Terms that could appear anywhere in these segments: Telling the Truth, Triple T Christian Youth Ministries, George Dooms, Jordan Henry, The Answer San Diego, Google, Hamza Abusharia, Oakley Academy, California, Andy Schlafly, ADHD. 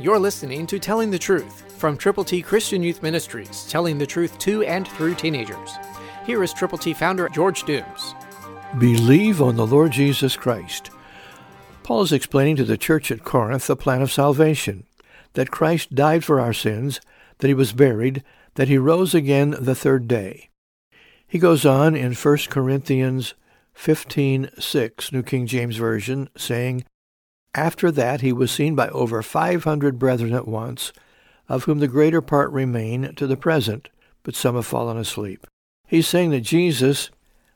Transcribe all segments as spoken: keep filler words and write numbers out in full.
You're listening to Telling the Truth from Triple T Christian Youth Ministries, telling the truth to and through teenagers. Here is Triple T founder George Dooms. Believe on the Lord Jesus Christ. Paul is explaining to the church at Corinth the plan of salvation, that Christ died for our sins, that he was buried, that he rose again the third day. He goes on in First Corinthians fifteen six, New King James Version, saying, "After that he was seen by over five hundred brethren at once, of whom the greater part remain to the present, but some have fallen asleep." He's saying that Jesus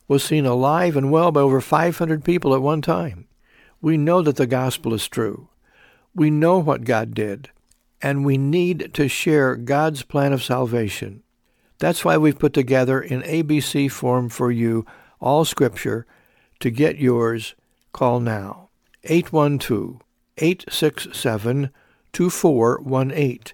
was seen alive and well by over five hundred people at one time. We know that the gospel is true. We know what God did, and we need to share God's plan of salvation. That's why we've put together in A B C form for you all Scripture. To get yours, call now. eight one two, eight six seven, two four one eight.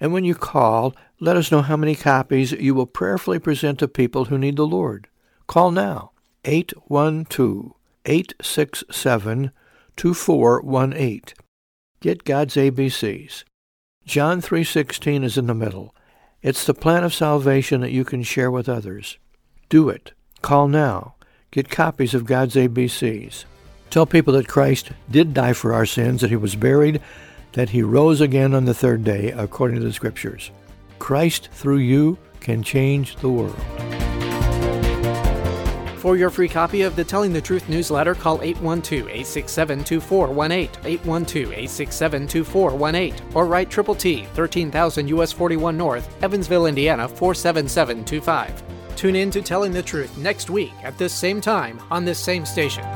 And when you call, let us know how many copies you will prayerfully present to people who need the Lord. Call now. eight one two, eight six seven, two four one eight. Get God's A B Cs. John three sixteen is in the middle. It's the plan of salvation that you can share with others. Do it. Call now. Get copies of God's A B Cs. Tell people that Christ did die for our sins, that he was buried, that he rose again on the third day, according to the Scriptures. Christ, through you, can change the world. For your free copy of the Telling the Truth newsletter, call eight one two, eight six seven, two four one eight, eight one two, eight six seven, two four one eight, or write Triple T, thirteen thousand U S forty-one North, Evansville, Indiana, four seven seven two five. Tune in to Telling the Truth next week at this same time on this same station.